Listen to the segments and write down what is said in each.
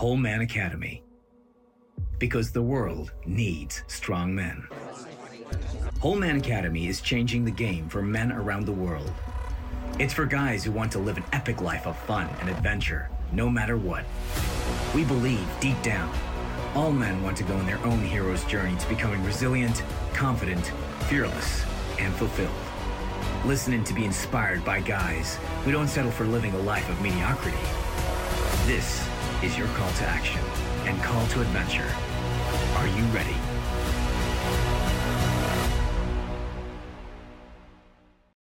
Whole Man Academy. Because the world needs strong men. Whole Man Academy is changing the game for men around the world. It's for guys who want to live an epic life of fun and adventure, no matter what. We believe deep down, all men want to go on their own hero's journey to becoming resilient, confident, fearless, and fulfilled. Listening to be inspired by guys who don't settle for living a life of mediocrity. This is your call to action and call to adventure. Are you ready?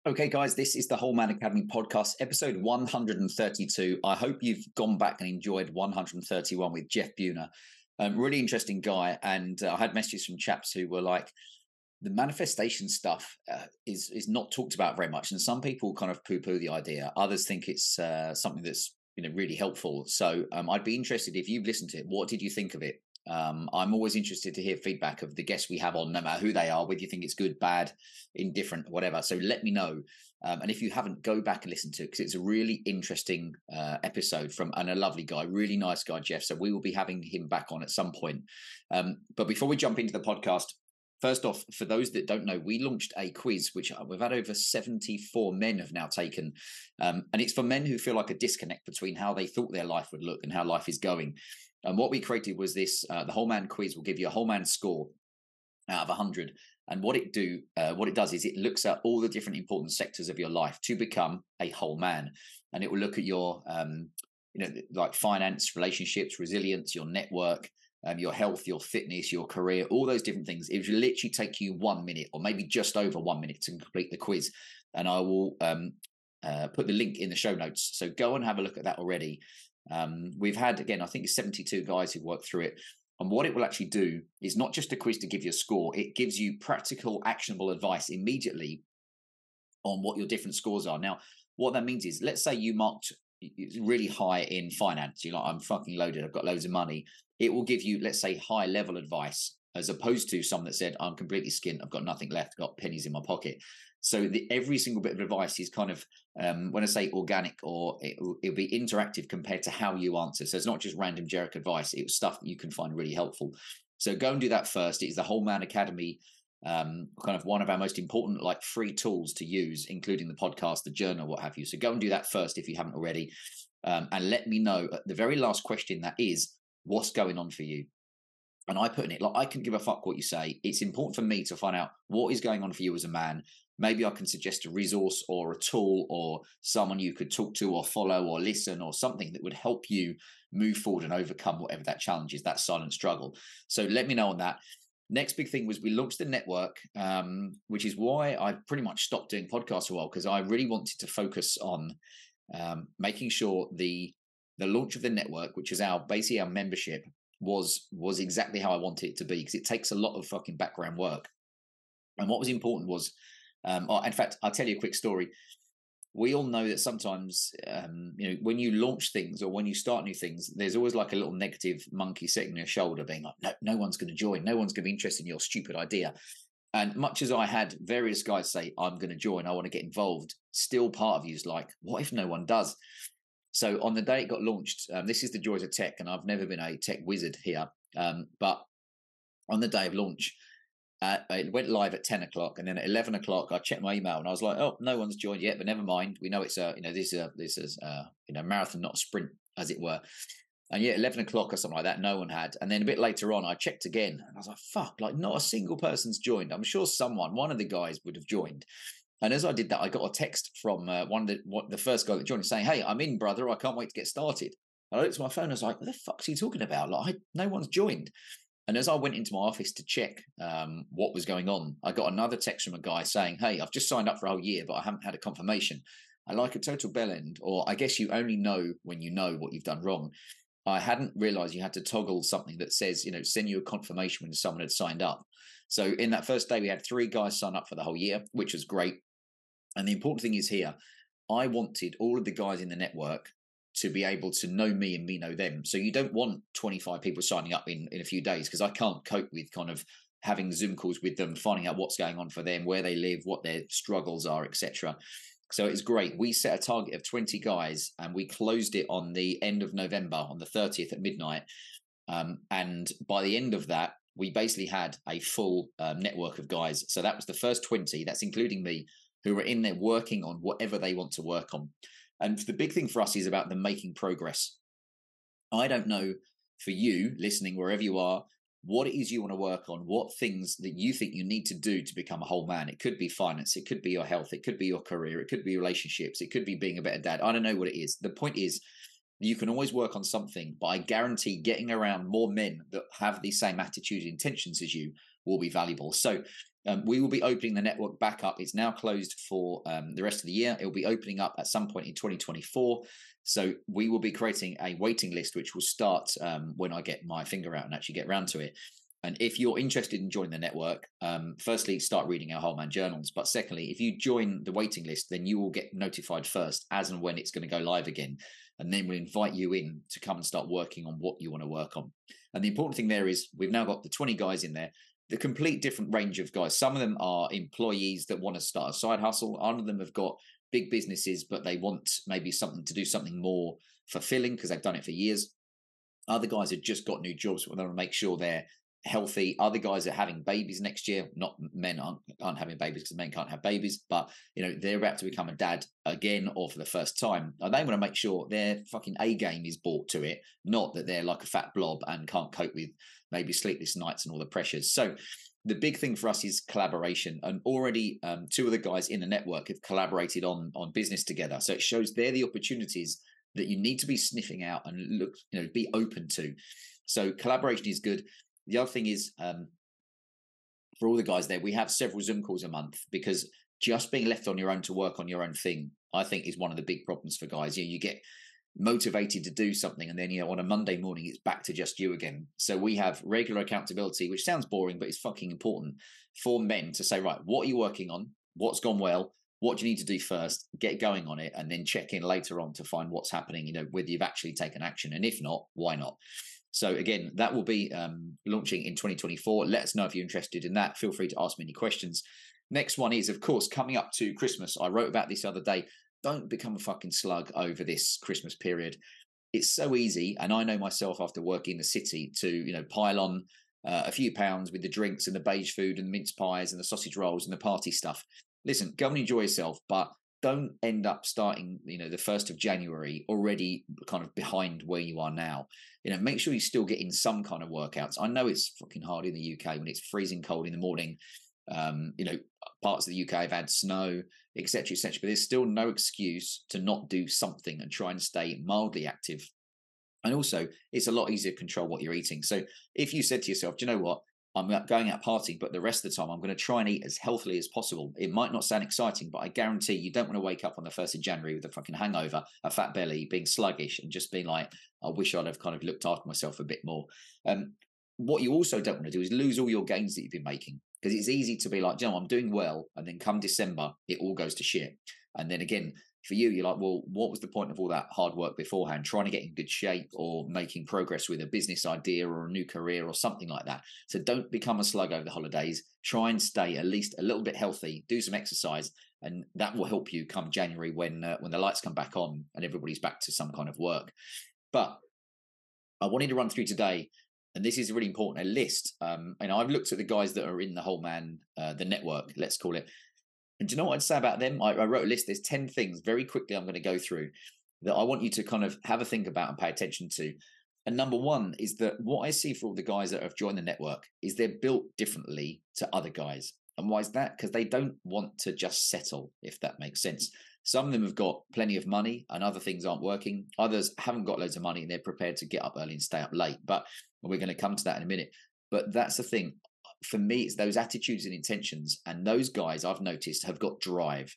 Okay, guys, this is the Whole Man Academy podcast, episode 132. I hope you've gone back and enjoyed 131 with Jeff Buna. Really interesting guy. And I had messages from chaps who were like, the manifestation stuff is not talked about very much. And some people kind of poo-poo the idea. Others think it's something that's, really helpful. So I'd be interested if you've listened to it. What did you think of it? I'm always interested to hear feedback of the guests we have on, no matter who they are, whether you think it's good, bad, indifferent, whatever. So let me know. And if you haven't, go back and listen to it because it's a really interesting episode and a lovely guy, really nice guy, Jeff. So we will be having him back on at some point. But before we jump into the podcast, first off, for those that don't know, we launched a quiz, which we've had over 74 men have now taken. And it's for men who feel like a disconnect between how they thought their life would look and how life is going. And what we created was this, the Whole Man quiz will give you a Whole Man score out of 100. And what it does is it looks at all the different important sectors of your life to become a whole man. And it will look at your, like finance, relationships, resilience, your network, your health, your fitness, your career, all those different things. It will literally take you 1 minute or maybe just over 1 minute to complete the quiz. And I will put the link in the show notes. So go and have a look at that already. We've had, again, I think 72 guys who worked through it. And what it will actually do is not just a quiz to give you a score. It gives you practical, actionable advice immediately on what your different scores are. Now, what that means is, let's say you marked really high in finance. You're like, I'm fucking loaded. I've got loads of money. It will give you, let's say, high level advice, as opposed to some that said, I'm completely skint. I've got nothing left. Got pennies in my pocket. So every single bit of advice is kind of, when I say organic, or it'll be interactive compared to how you answer. So it's not just random generic advice. It's stuff that you can find really helpful. So go and do that first. It's the Whole Man Academy, kind of one of our most important free tools to use, including the podcast, the journal, what have you. So go and do that first if you haven't already. And let me know the very last question, that is, what's going on for you? And I put in it, I couldn't give a fuck what you say. It's important for me to find out what is going on for you as a man. Maybe I can suggest a resource or a tool or someone you could talk to or follow or listen or something that would help you move forward and overcome whatever that challenge is, that silent struggle. So let me know on that. Next big thing was we launched the network, which is why I pretty much stopped doing podcasts for a while, because I really wanted to focus on making sure the launch of the network, which is basically our membership, was exactly how I wanted it to be, because it takes a lot of fucking background work. And what was important was, in fact, I'll tell you a quick story. We all know that sometimes, when you launch things or when you start new things, there's always a little negative monkey sitting on your shoulder being like, no one's going to join. No one's going to be interested in your stupid idea. And much as I had various guys say, I'm going to join, I want to get involved, still part of you is like, what if no one does? So on the day it got launched, this is the joys of tech, and I've never been a tech wizard here, but on the day of launch, it went live at 10 o'clock, and then at 11 o'clock, I checked my email, and I was like, oh, no one's joined yet, but never mind. We know it's a marathon, not a sprint, as it were. And yeah, 11 o'clock or something like that, no one had. And then a bit later on, I checked again, and I was like, fuck, not a single person's joined. I'm sure one of the guys would have joined. And as I did that, I got a text from the first guy that joined, saying, hey, I'm in, brother. I can't wait to get started. And I looked at my phone. And I was like, what the fuck's he talking about? No one's joined. And as I went into my office to check what was going on, I got another text from a guy saying, hey, I've just signed up for a whole year, but I haven't had a confirmation. I like a total bell end, or I guess you only know when you know what you've done wrong. I hadn't realized you had to toggle something that says, send you a confirmation when someone had signed up. So in that first day, we had 3 guys sign up for the whole year, which was great. And the important thing is here, I wanted all of the guys in the network to be able to know me and me know them. So you don't want 25 people signing up in a few days, because I can't cope with kind of having Zoom calls with them, finding out what's going on for them, where they live, what their struggles are, etc. So it was great. We set a target of 20 guys and we closed it on the end of November, on the 30th at midnight. And by the end of that, we basically had a full network of guys. So that was the first 20, that's including me, who were in there working on whatever they want to work on. And the big thing for us is about them making progress. I don't know for you listening, wherever you are, what it is you want to work on, what things that you think you need to do to become a whole man. It could be finance, it could be your health, it could be your career, it could be relationships, it could be being a better dad. I don't know what it is. The point is, you can always work on something, but I guarantee getting around more men that have the same attitude and intentions as you will be valuable. So we will be opening the network back up. It's now closed for the rest of the year. It will be opening up at some point in 2024. So we will be creating a waiting list, which will start when I get my finger out and actually get round to it. And if you're interested in joining the network, firstly, start reading our Whole Man Journals. But secondly, if you join the waiting list, then you will get notified first as and when it's going to go live again. And then we'll invite you in to come and start working on what you want to work on. And the important thing there is we've now got the 20 guys in there, the complete different range of guys. Some of them are employees that want to start a side hustle. Other of them have got big businesses, but they want maybe something to do something more fulfilling because they've done it for years. Other guys have just got new jobs, but they want to make sure they're healthy. Other guys are having babies next year. Not men aren't having babies because men can't have babies, but you know, they're about to become a dad again or for the first time. And they want to make sure their fucking A game is brought to it, not that they're like a fat blob and can't cope with maybe sleepless nights and all the pressures. So the big thing for us is collaboration. And already two of the guys in the network have collaborated on business together. So it shows they're the opportunities that you need to be sniffing out and look, you know, be open to. So collaboration is good. The other thing is, for all the guys there, we have several Zoom calls a month because just being left on your own to work on your own thing, I think, is one of the big problems for guys. You get motivated to do something and then, you know, on a Monday morning, it's back to just you again. So we have regular accountability, which sounds boring, but it's fucking important for men to say, right, what are you working on? What's gone well? What do you need to do first? Get going on it and then check in later on to find what's happening, you know, whether you've actually taken action. And if not, why not? So again, that will be launching in 2024. Let us know if you're interested in that. Feel free to ask me any questions. Next one is, of course, coming up to Christmas. I wrote about this the other day. Don't become a fucking slug over this Christmas period. It's so easy, and I know myself after working in the city, to, you know, pile on a few pounds with the drinks and the beige food and the mince pies and the sausage rolls and the party stuff. Listen, go and enjoy yourself, but don't end up starting, you know, the 1st of January already kind of behind where you are now. You know, make sure you still get in some kind of workouts. I know it's fucking hard in the UK when it's freezing cold in the morning. You know, parts of the UK have had snow, etc., etc. But there's still no excuse to not do something and try and stay mildly active. And also, it's a lot easier to control what you're eating. So if you said to yourself, do you know what? I'm going out partying, but the rest of the time I'm going to try and eat as healthily as possible. It might not sound exciting, but I guarantee you don't want to wake up on the 1st of January with a fucking hangover, a fat belly, being sluggish and just being like, I wish I'd have kind of looked after myself a bit more. What you also don't want to do is lose all your gains that you've been making, because it's easy to be like, you know, I'm doing well. And then come December, it all goes to shit. And then again, for you, you're like, well, what was the point of all that hard work beforehand, trying to get in good shape or making progress with a business idea or a new career or something like that? So don't become a slug over the holidays. Try and stay at least a little bit healthy, do some exercise, and that will help you come January when the lights come back on and everybody's back to some kind of work. But I wanted to run through today, and this is really important, a list. And I've looked at the guys that are in the Whole Man, the network, let's call it. And do you know what I'd say about them? I wrote a list. There's 10 things very quickly I'm going to go through that I want you to kind of have a think about and pay attention to. And number one is that what I see for all the guys that have joined the network is they're built differently to other guys. And why is that? Because they don't want to just settle, if that makes sense. Some of them have got plenty of money and other things aren't working. Others haven't got loads of money and they're prepared to get up early and stay up late. But we're going to come to that in a minute. But that's the thing. For me, it's those attitudes and intentions, and those guys I've noticed have got drive.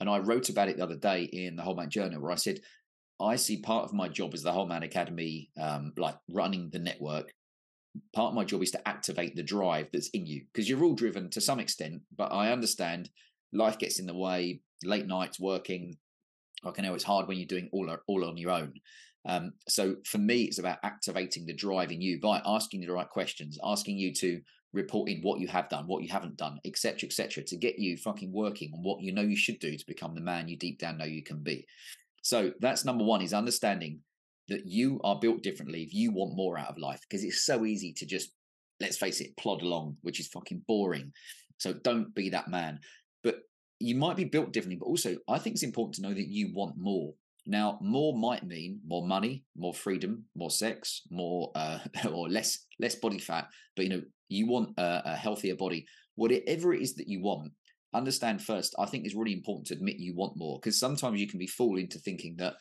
And I wrote about it the other day in the Whole Man Journal, where I said, I see part of my job as the Whole Man Academy, like running the network. Part of my job is to activate the drive that's in you, because you're all driven to some extent, but I understand life gets in the way, late nights working. Like, I know it's hard when you're doing all on your own. So for me, it's about activating the drive in you by asking the right questions, asking you to report in what you have done, what you haven't done, et cetera, to get you fucking working on what you know you should do to become the man you deep down know you can be. So that's number one, is understanding that you are built differently if you want more out of life, because it's so easy to just, let's face it, plod along, which is fucking boring. So don't be that man. But you might be built differently, but also I think it's important to know that you want more. Now, more might mean more money, more freedom, more sex, more or less body fat. But, you know, you want a healthier body. Whatever it is that you want, understand first, I think it's really important to admit you want more, because sometimes you can be fooled into thinking that,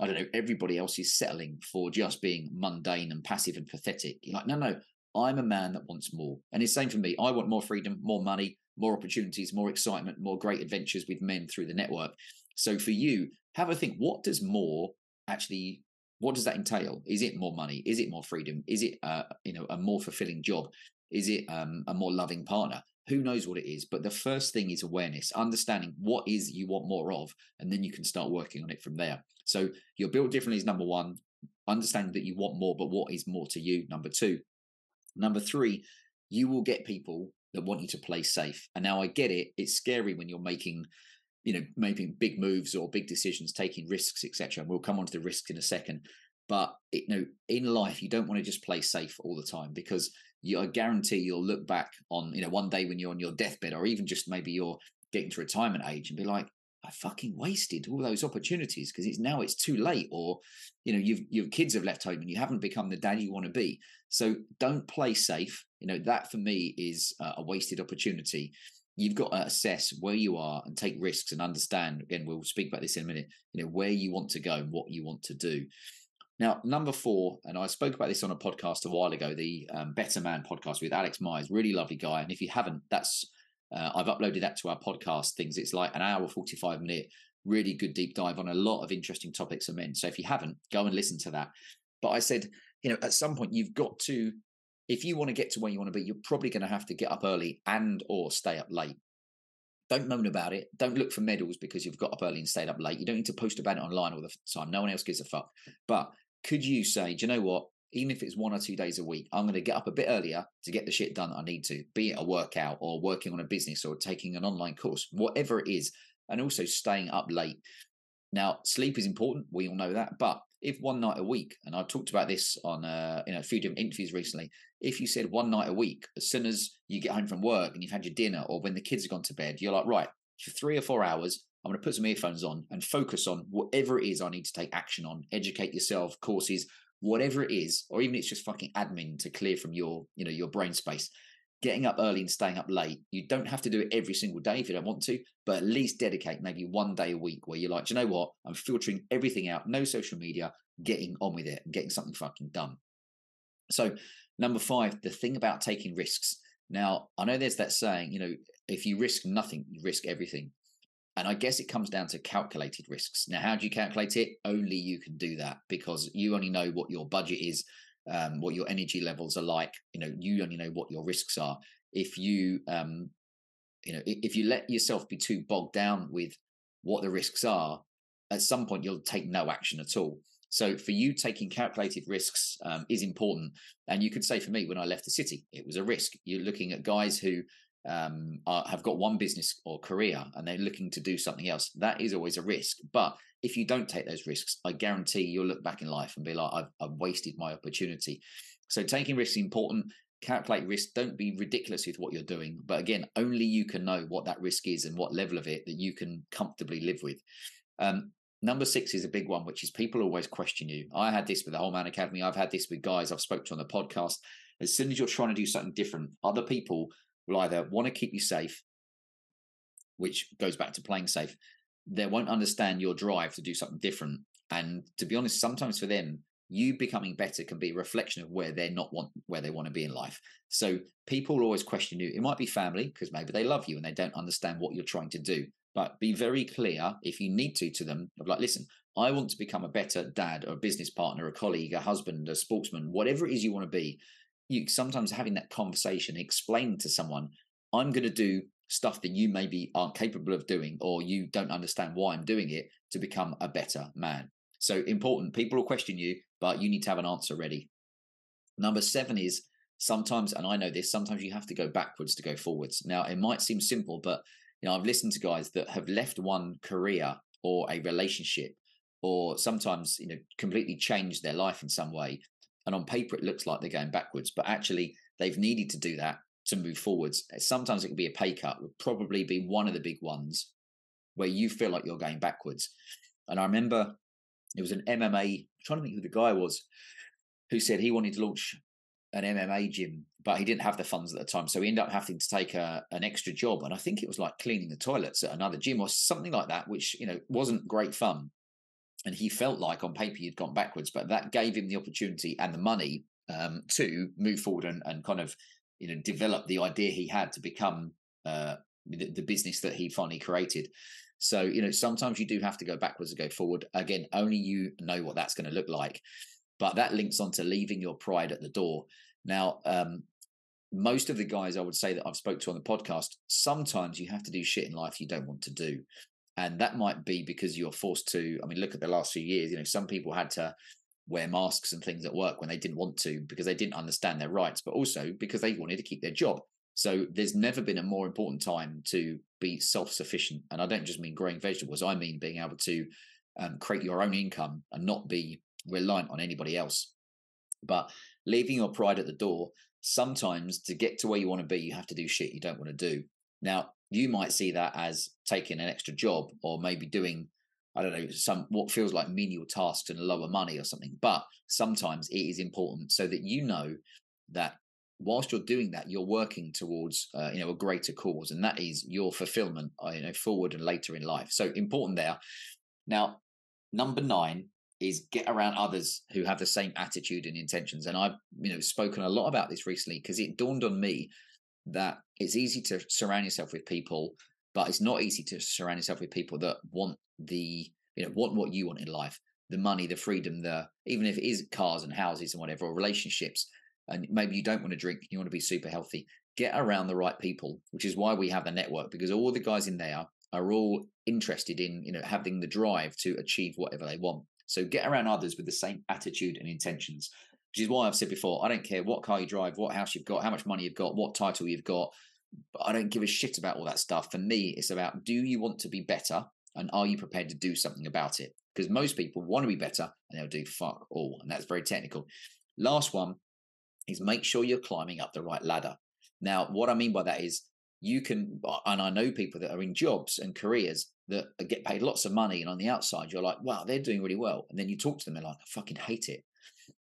I don't know, everybody else is settling for just being mundane and passive and pathetic. You're like, no, I'm a man that wants more. And it's the same for me. I want more freedom, more money, more opportunities, more excitement, more great adventures with men through the network. So for you, have a think, what does more actually, what does that entail? Is it more money? Is it more freedom? Is it, a more fulfilling job? Is it a more loving partner? Who knows what it is? But the first thing is awareness, understanding what is you want more of, and then you can start working on it from there. So you're built differently is number one, understanding that you want more, but what is more to you, number two. Number three, you will get people that want you to play safe. And now I get it. It's scary when you're making big moves or big decisions, taking risks, etc. And we'll come on to the risks in a second. But in life, you don't want to just play safe all the time, because I guarantee you'll look back on, one day when you're on your deathbed, or even just maybe you're getting to retirement age, and be like, I fucking wasted all those opportunities, because it's too late, or your kids have left home and you haven't become the dad you want to be. So don't play safe. That for me is a wasted opportunity. You've got to assess where you are and take risks and understand, again, we'll speak about this in a minute, where you want to go and what you want to do. Now, number four, and I spoke about this on a podcast a while ago, the Better Man podcast with Alex Myers, really lovely guy. And if you haven't, I've uploaded that to our podcast things. It's like an hour, 45 minute, really good deep dive on a lot of interesting topics for men. So if you haven't, go and listen to that. But I said, at some point you've got to, if you want to get to where you want to be, you're probably going to have to get up early and or stay up late. Don't moan about it. Don't look for medals because you've got up early and stayed up late. You don't need to post about it online all the time. No one else gives a fuck. But could you say, do you know what? Even if it's 1 or 2 days a week, I'm going to get up a bit earlier to get the shit done I need to, be it a workout or working on a business or taking an online course, whatever it is, and also staying up late. Now, sleep is important. We all know that. But if one night a week, and I've talked about this on a few different interviews recently, if you said one night a week, as soon as you get home from work and you've had your dinner or when the kids have gone to bed, you're like, right, for 3 or 4 hours, I'm going to put some earphones on and focus on whatever it is I need to take action on, educate yourself, courses, whatever it is, or even it's just fucking admin to clear from your brain space. Getting up early and staying up late, you don't have to do it every single day if you don't want to, but at least dedicate maybe 1 day a week where you're like, do you know what? I'm filtering everything out, no social media, getting on with it and getting something fucking done. So number five, the thing about taking risks. Now, I know there's that saying, if you risk nothing, you risk everything. And I guess it comes down to calculated risks. Now, how do you calculate it? Only you can do that, because you only know what your budget is, what your energy levels are like. You only know what your risks are. If you, if you let yourself be too bogged down with what the risks are, at some point you'll take no action at all. So for you, taking calculated risks is important. And you could say for me, when I left the city, it was a risk. You're looking at guys who have got one business or career and they're looking to do something else. That is always a risk. But if you don't take those risks, I guarantee you'll look back in life and be like, I've wasted my opportunity. So taking risks is important. Calculate risk. Don't be ridiculous with what you're doing. But again, only you can know what that risk is and what level of it that you can comfortably live with. Number six is a big one, which is people always question you. I had this with the Whole Man Academy. I've had this with guys I've spoke to on the podcast. As soon as you're trying to do something different, other people will either want to keep you safe, which goes back to playing safe. They won't understand your drive to do something different. And to be honest, sometimes for them, you becoming better can be a reflection of where they want to be in life. So people will always question you. It might be family, because maybe they love you and they don't understand what you're trying to do. But be very clear, if you need to them, of like, listen, I want to become a better dad or a business partner, a colleague, a husband, a sportsman, whatever it is you want to be. You sometimes having that conversation, explain to someone, I'm going to do stuff that you maybe aren't capable of doing, or you don't understand why I'm doing it, to become a better man. So important. People will question you, but you need to have an answer ready. Number 7 is sometimes, and I know this, sometimes you have to go backwards to go forwards. Now, it might seem simple, but you know, I've listened to guys that have left one career or a relationship, or sometimes, you know, completely changed their life in some way. And on paper, it looks like they're going backwards, but actually they've needed to do that to move forwards. Sometimes it can be a pay cut, would probably be one of the big ones where you feel like you're going backwards. And I remember it was an MMA, I'm trying to think who the guy was, who said he wanted to launch an MMA gym, but he didn't have the funds at the time. So he ended up having to take an extra job. And I think it was like cleaning the toilets at another gym or something like that, which, you know, wasn't great fun. And he felt like on paper he'd gone backwards, but that gave him the opportunity and the money to move forward and kind of, you know, develop the idea he had to become the business that he finally created. So, you know, sometimes you do have to go backwards or go forward. Again, only you know what that's going to look like. But that links on to leaving your pride at the door. Now, most of the guys I would say that I've spoke to on the podcast, sometimes you have to do shit in life you don't want to do. And that might be because you're forced to, I mean, look at the last few years, you know, some people had to wear masks and things at work when they didn't want to because they didn't understand their rights, but also because they wanted to keep their job. So there's never been a more important time to be self-sufficient. And I don't just mean growing vegetables. I mean being able to create your own income and not be reliant on anybody else. But leaving your pride at the door, sometimes to get to where you want to be, you have to do shit you don't want to do. Now, you might see that as taking an extra job or maybe doing, I don't know, some what feels like menial tasks and lower money or something. But sometimes it is important so that you know that whilst you're doing that, you're working towards, you know, a greater cause, and that is your fulfillment, you know, forward and later in life. So important there. Now, number 9 is get around others who have the same attitude and intentions. And I've, you know, spoken a lot about this recently because it dawned on me that it's easy to surround yourself with people, but it's not easy to surround yourself with people that want the, you know, want what you want in life, the money, the freedom, the, even if it is cars and houses and whatever, or relationships, and maybe you don't want to drink, you want to be super healthy. Get around the right people, which is why we have the network, because all the guys in there are all interested in, you know, having the drive to achieve whatever they want. So get around others with the same attitude and intentions, which is why I've said before, I don't care what car you drive, what house you've got, how much money you've got, what title you've got. I don't give a shit about all that stuff. For me, it's about, do you want to be better? And are you prepared to do something about it? Because most people want to be better and they'll do fuck all. And that's very technical. Last one is make sure you're climbing up the right ladder. Now, what I mean by that is you can, and I know people that are in jobs and careers that get paid lots of money. And on the outside, you're like, wow, they're doing really well. And then you talk to them and like, I fucking hate it.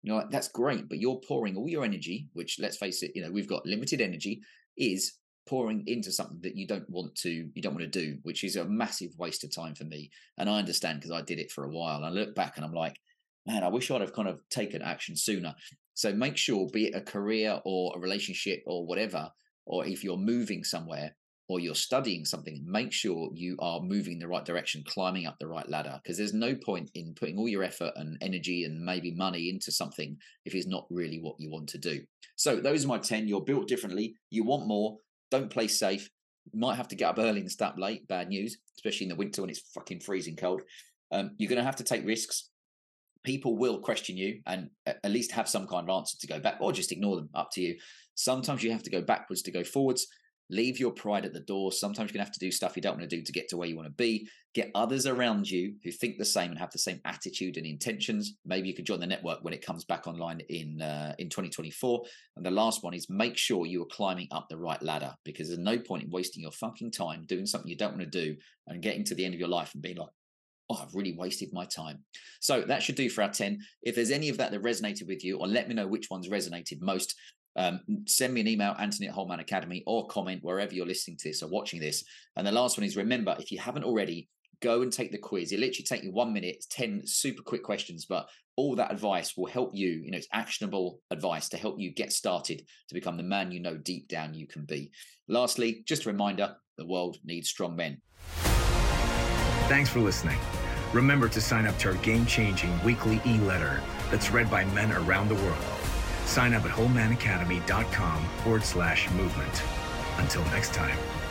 You're like, that's great, but you're pouring all your energy, which let's face it, you know, we've got limited energy, is pouring into something that you don't want to do, which is a massive waste of time for me. And I understand because I did it for a while. And I look back and I'm like, man, I wish I'd have kind of taken action sooner. So make sure, be it a career or a relationship or whatever, or if you're moving somewhere or you're studying something, make sure you are moving in the right direction, climbing up the right ladder, because there's no point in putting all your effort and energy and maybe money into something if it's not really what you want to do. So those are my 10. You're built differently. You want more. Don't play safe. You might have to get up early and start late. Bad news, especially in the winter when it's fucking freezing cold. You're going to have to take risks. People will question you and at least have some kind of answer to go back, or just ignore them, up to you. Sometimes you have to go backwards to go forwards. Leave your pride at the door. Sometimes you're going to have to do stuff you don't want to do to get to where you want to be. Get others around you who think the same and have the same attitude and intentions. Maybe you could join the network when it comes back online in 2024. And the last one is make sure you are climbing up the right ladder, because there's no point in wasting your fucking time doing something you don't want to do and getting to the end of your life and being like, oh, I've really wasted my time. So that should do for our 10. If there's any of that that resonated with you, or let me know which ones resonated most, send me an email, Anthony@WholeManAcademy, or comment wherever you're listening to this or watching this. And the last one is, remember, if you haven't already, go and take the quiz. It literally takes you 1 minute. It's 10 super quick questions, but all that advice will help you. You know, it's actionable advice to help you get started to become the man you know deep down you can be. Lastly, just a reminder, the world needs strong men. Thanks for listening. Remember to sign up to our game-changing weekly e-letter that's read by men around the world. Sign up at wholemanacademy.com/movement. Until next time.